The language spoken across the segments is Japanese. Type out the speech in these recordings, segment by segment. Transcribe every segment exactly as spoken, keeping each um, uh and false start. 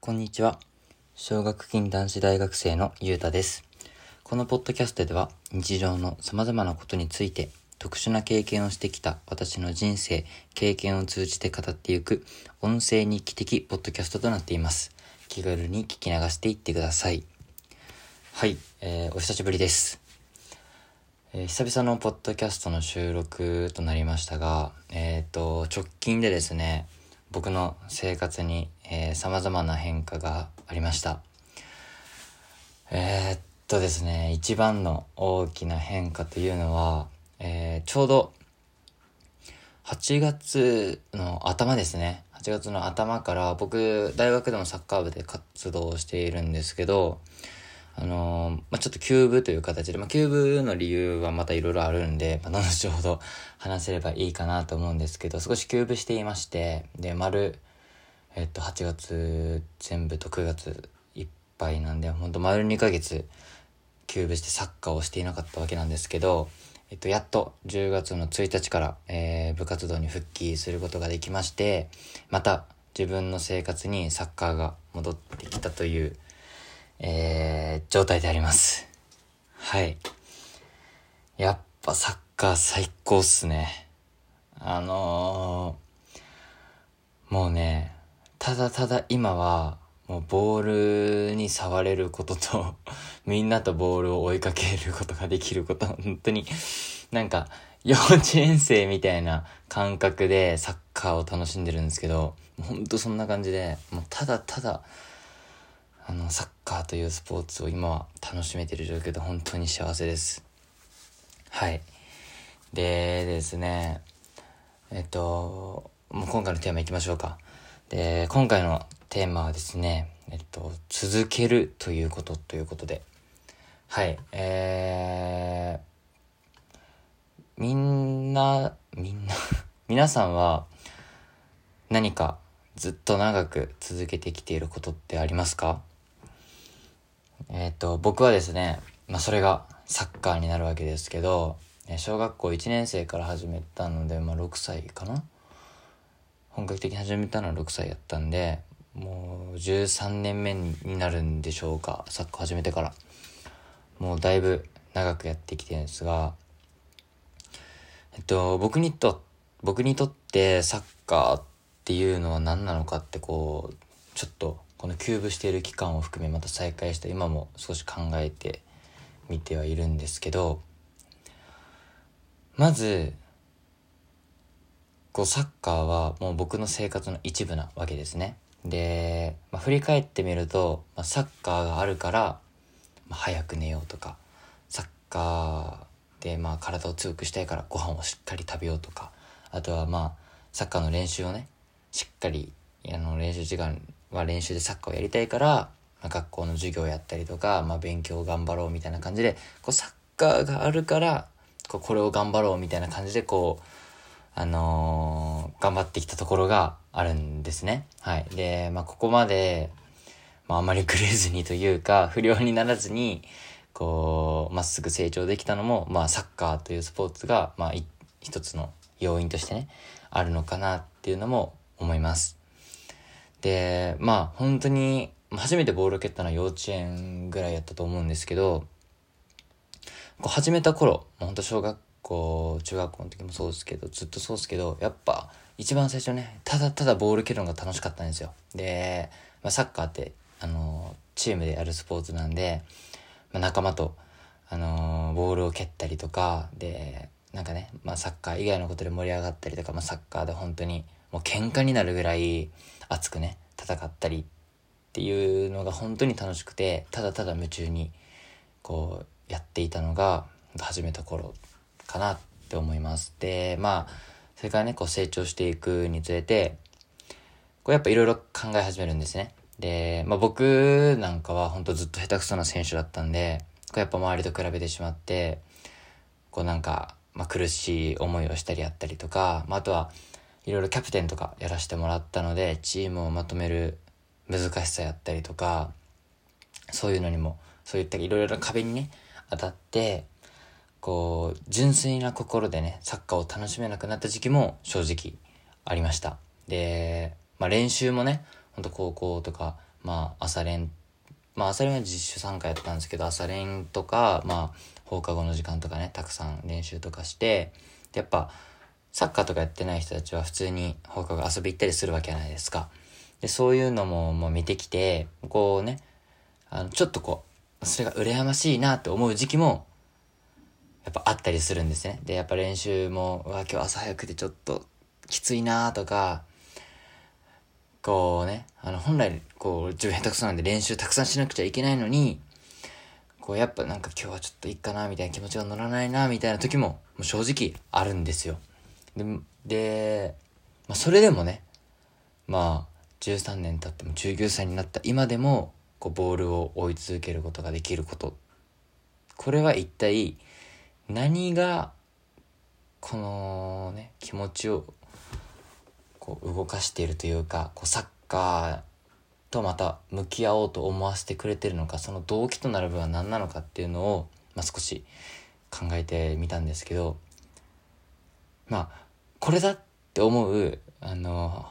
こんにちは。奨学金男子大学生のゆうたです。このポッドキャストでは日常の様々なことについて特殊な経験をしてきた私の人生、経験を通じて語っていく音声日記的ポッドキャストとなっています。気軽に聞き流していってください。はい、えー、お久しぶりです。えー、久々のポッドキャストの収録となりましたが、えーと、直近でですね、僕の生活に、えー、様々な変化がありました。えー、っとですね、一番の大きな変化というのは、えー、ちょうどはちがつの頭ですね。はちがつの頭から僕、大学でもサッカー部で活動しているんですけど、あのー、まあ、ちょっと休部という形で、まあ、休部の理由はまたいろいろあるんで、まあ、後ほど話せればいいかなと思うんですけど、少し休部していまして、で、丸、えっと、はちがつ全部とくがついっぱいなんで、ほんと丸にかげつ休部してサッカーをしていなかったわけなんですけど、えっと、やっとじゅうがつのついたちから、えー、部活動に復帰することができまして、また自分の生活にサッカーが戻ってきたという、えー、状態であります。はい。やっぱサッカー最高っすね。あのー、もうね、ただただ今は、もうボールに触れることと、みんなとボールを追いかけることができること、本当に、なんか、幼稚園生みたいな感覚でサッカーを楽しんでるんですけど、本当そんな感じで、もうただただ、あのサッカーというスポーツを今は楽しめている状況で本当に幸せです。はいでですねえっともう今回のテーマいきましょうか。で今回のテーマはですねえっと続けるということということで、はいえー、みんなみんな皆さんは何かずっと長く続けてきていることってありますか？えっと、僕はですね、まあ、それがサッカーになるわけですけど、小学校いちねん生から始めたので、まあ、ろくさいかな？本格的に始めたのはろくさいやったんで、もうじゅうさんねんめになるんでしょうか、サッカー始めてから。もうだいぶ長くやってきてるんですが、えっと、僕にと、僕にとってサッカーっていうのは何なのかってこう、ちょっと、この休部している期間を含めまた再開して今も少し考えてみてはいるんですけど、まずこうサッカーはもう僕の生活の一部なわけですね。で、まあ、振り返ってみると、まあ、サッカーがあるから、まあ、早く寝ようとか、サッカーでまあ体を強くしたいからご飯をしっかり食べようとか、あとはまあサッカーの練習をね、しっかりあの練習時間まあ、練習でサッカーをやりたいから、まあ、学校の授業をやったりとか、まあ、勉強を頑張ろうみたいな感じでこうサッカーがあるからこうこれを頑張ろうみたいな感じでこう、あのー、頑張ってきたところがあるんですね。はい、で、まあ、ここまで、まあ、あまり狂えずにというか不良にならずにこうまっすぐ成長できたのも、まあ、サッカーというスポーツが、まあ、一つの要因としてねあるのかなっていうのも思います。で、まあ本当に初めてボールを蹴ったのは幼稚園ぐらいやったと思うんですけど、こう始めた頃、本当小学校、中学校の時もそうですけど、ずっとそうですけど、やっぱ一番最初ね、ただただボール蹴るのが楽しかったんですよ。で、まあ、サッカーって、あのー、チームでやるスポーツなんで、まあ、仲間と、あのー、ボールを蹴ったりとか、で、なんかね、まあ、サッカー以外のことで盛り上がったりとか、まあ、サッカーで本当に、もう喧嘩になるぐらい熱くね戦ったりっていうのが本当に楽しくて、ただただ夢中にこうやっていたのが始めた頃かなって思います。でまあそれからねこう成長していくにつれてこうやっぱいろいろ考え始めるんですね。で、まあ、僕なんかは本当ずっと下手くそな選手だったんでこうやっぱ周りと比べてしまってこうなんか、まあ、苦しい思いをしたりやったりとか、まあ、あとはいろいろキャプテンとかやらせてもらったのでチームをまとめる難しさやったりとか、そういうのにもそういったいろいろな壁にね当たってこう純粋な心でねサッカーを楽しめなくなった時期も正直ありました。で、まあ、練習もねほんと高校とかまあ、朝練、まあ、朝練は実習参加やったんですけど、朝練とか、まあ、放課後の時間とかね、たくさん練習とかして、でやっぱ、サッカーとかやってない人たちは普通に放課後遊び行ったりするわけじゃないですか。で、そういうのも、もう見てきて、こうね、あの、ちょっとこう、それが羨ましいなって思う時期も、やっぱあったりするんですね。で、やっぱ練習も、うわ、今日朝早くてちょっときついなとか、こうね、あの、本来、こう、自分下手くそなんで練習たくさんしなくちゃいけないのに、こう、やっぱなんか今日はちょっといいかな、みたいな気持ちが乗らないな、みたいな時も、もう正直あるんですよ。で、でまあ、それでもね、まあ、じゅうさんねん経ってもじゅうきゅうさいになった今でも、こう、ボールを追い続けることができること。これは一体、何が、このね、気持ちを、こう、動かしているというか、こう、サッカーとまた向き合おうと思わせてくれてるのか、その動機となる部分は何なのかっていうのを、まあ、少し考えてみたんですけど、まあ、これだって思う、あの、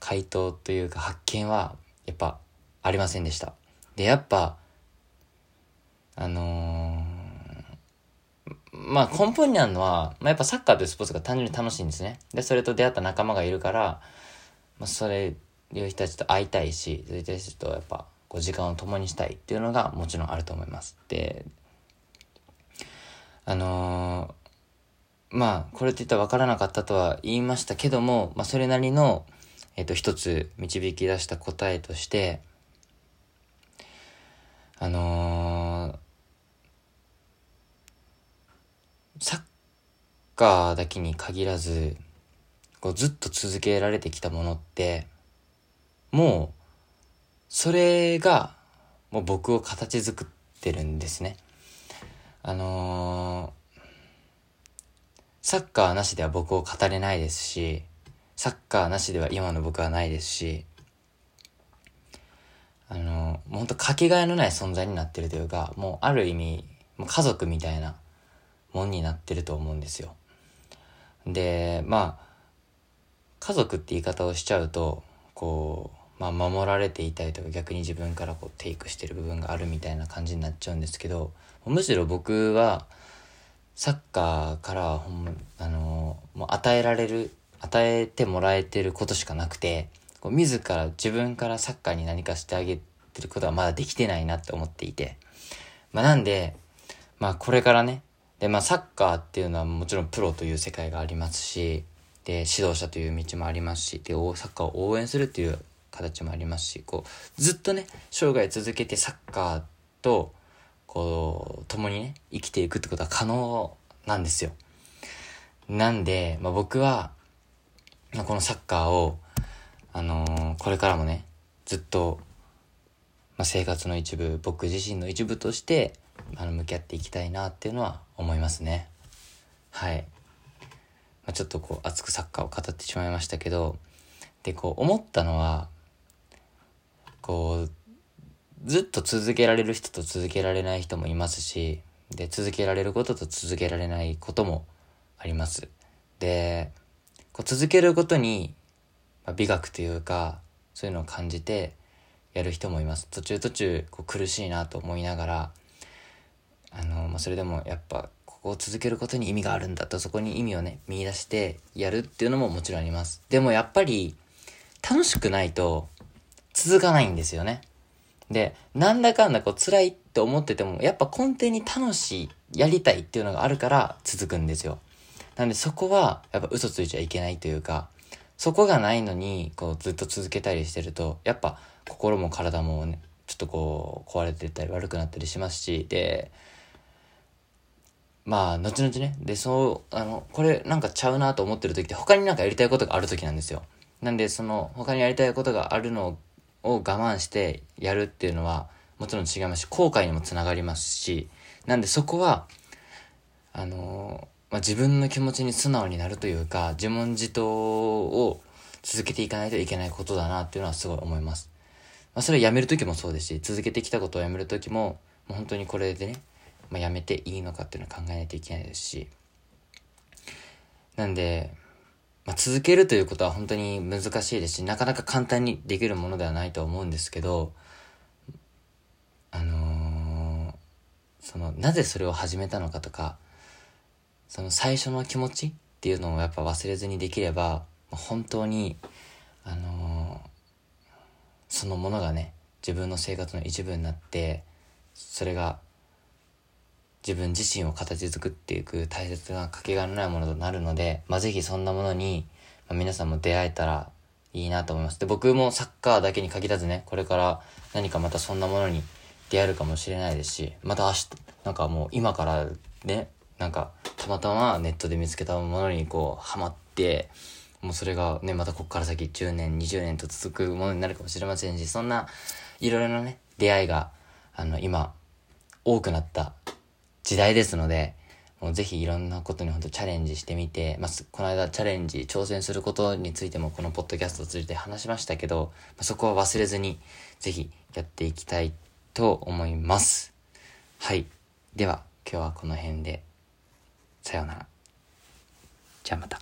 回答というか発見は、やっぱ、ありませんでした。で、やっぱ、あのー、まあ根本にあるのは、まあ、やっぱサッカーというスポーツが単純に楽しいんですね。で、それと出会った仲間がいるから、まあ、それいう人たちと会いたいし、そういう人たちとやっぱ、こう時間を共にしたいっていうのがもちろんあると思います。で、あのー、まあこれって言ったら分からなかったとは言いましたけども、まあそれなりの、えっと、一つ導き出した答えとして、あのー、サッカーだけに限らずこうずっと続けられてきたものってもうそれがもう僕を形作ってるんですね。あのー、サッカーなしでは僕を語れないですし、サッカーなしでは今の僕はないですし、あの、もうほんとかけがえのない存在になってるというか、もうある意味、もう家族みたいなもんになってると思うんですよ。で、まあ、家族って言い方をしちゃうと、こう、まあ守られていたりとか逆に自分からこうテイクしてる部分があるみたいな感じになっちゃうんですけど、むしろ僕はサッカーからほん、あの、もう与えられる、与えてもらえてることしかなくて、自ら自分からサッカーに何かしてあげてることはまだできてないなって思っていて、まあなんでまあこれからね、でまあサッカーっていうのはもちろんプロという世界がありますし、で指導者という道もありますし、でサッカーを応援するという形もありますし、こうずっとね生涯続けてサッカーとこう共にね生きていくってことは可能なんですよ。なんで、まあ、僕はこのサッカーをあのー、これからもねずっと、まあ、生活の一部、僕自身の一部としてあの向き合っていきたいなっていうのは思いますね。はい、まあ、ちょっとこう熱くサッカーを語ってしまいましたけど、でこう思ったのはこうずっと続けられる人と続けられない人もいますし、で続けられることと続けられないこともあります。でこう続けることに美学というかそういうのを感じてやる人もいます。途中途中こう苦しいなと思いながら、あの、まあ、それでもやっぱここを続けることに意味があるんだと、そこに意味をね見出してやるっていうのももちろんあります。でもやっぱり楽しくないと続かないんですよね。でなんだかんだこう辛いって思っててもやっぱ根底に楽しい、やりたいっていうのがあるから続くんですよ。なんでそこはやっぱ嘘ついちゃいけないというか、そこがないのにこうずっと続けたりしてるとやっぱ心も体もねちょっとこう壊れてたり悪くなったりしますし、でまあ後々ね、でそうあのこれなんかちゃうなと思ってる時って他になんかやりたいことがある時なんですよ。なんでその他にやりたいことがあるのを我慢してやるっていうのはもちろん違いますし、後悔にもつながりますし、なんでそこはあのーまあ、自分の気持ちに素直になるというか、自問自答を続けていかないといけないことだなっていうのはすごい思います。まあ、それをやめるときもそうですし、続けてきたことをやめるときも、もう本当にこれでね、まあ、やめていいのかっていうのは考えないといけないですし。なんで、まあ、続けるということは本当に難しいですし、なかなか簡単にできるものではないと思うんですけど、あのー、そのなぜそれを始めたのかとか、その最初の気持ちっていうのをやっぱ忘れずにできれば、本当にあのー、そのものがね、自分の生活の一部になって、それが自分自身を形作っていく大切なかけがえのないものとなるので、まあ、ぜひそんなものに、まあ、皆さんも出会えたらいいなと思います。で、僕もサッカーだけに限らずね、これから何かまたそんなものに出会えるかもしれないですし、また明日なんかもう今からね、なんかたまたまネットで見つけたものにこうハマって、もうそれがね、またここから先じゅうねんにじゅうねんと続くものになるかもしれませんし、そんないろいろなね、出会いがあの今多くなった時代ですので、もうぜひいろんなことに本当チャレンジしてみて、まあ、この間チャレンジ挑戦することについてもこのポッドキャストを通じて話しましたけど、まあ、そこは忘れずにぜひやっていきたいと思います。はい、では今日はこの辺で、さようなら。じゃあまた。